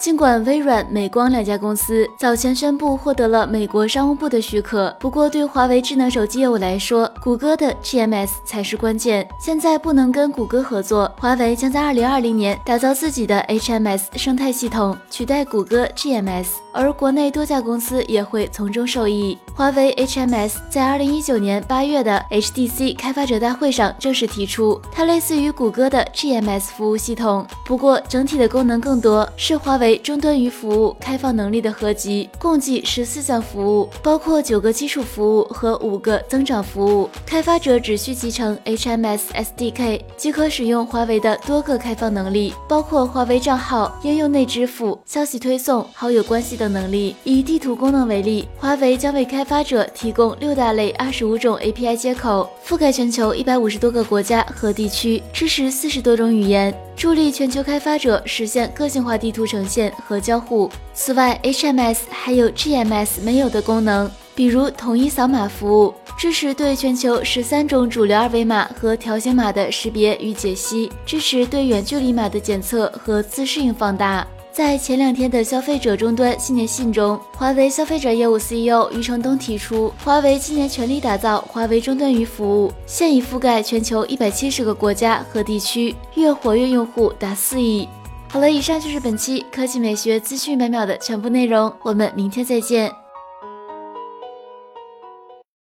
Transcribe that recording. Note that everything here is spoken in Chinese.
尽管微软、美光两家公司早前宣布获得了美国商务部的许可，不过对华为智能手机业务来说，谷歌的 GMS 才是关键。现在不能跟谷歌合作，华为将在2020年打造自己的 HMS 生态系统，取代谷歌 GMS， 而国内多家公司也会从中受益。华为 HMS 在2019年8月的 HDC 开发者大会上正式提出，它类似于谷歌的 GMS 服务系统，不过整体的功能更多，是华为终端云服务开放能力的合集，共计14项服务，包括9个基础服务和5个增长服务。开发者只需集成 HMS SDK 即可使用华为的多个开放能力，包括华为账号、应用内支付、消息推送、好友关系等能力。以地图功能为例，华为将为开发者提供6大类25种 API 接口，覆盖全球150多个国家和地区，支持40多种语言，助力全球开发者实现个性化地图呈现和交互。此外 ，HMS 还有 GMS 没有的功能，比如统一扫码服务，支持对全球13种主流二维码和条形码的识别与解析，支持对远距离码的检测和自适应放大。在前2天的消费者终端新年信中，华为消费者业务 CEO 余承东提出，华为今年全力打造华为终端云服务，现已覆盖全球170个国家和地区，月活跃用户达4亿。好了，以上就是本期科技美学资讯100秒的全部内容，我们明天再见。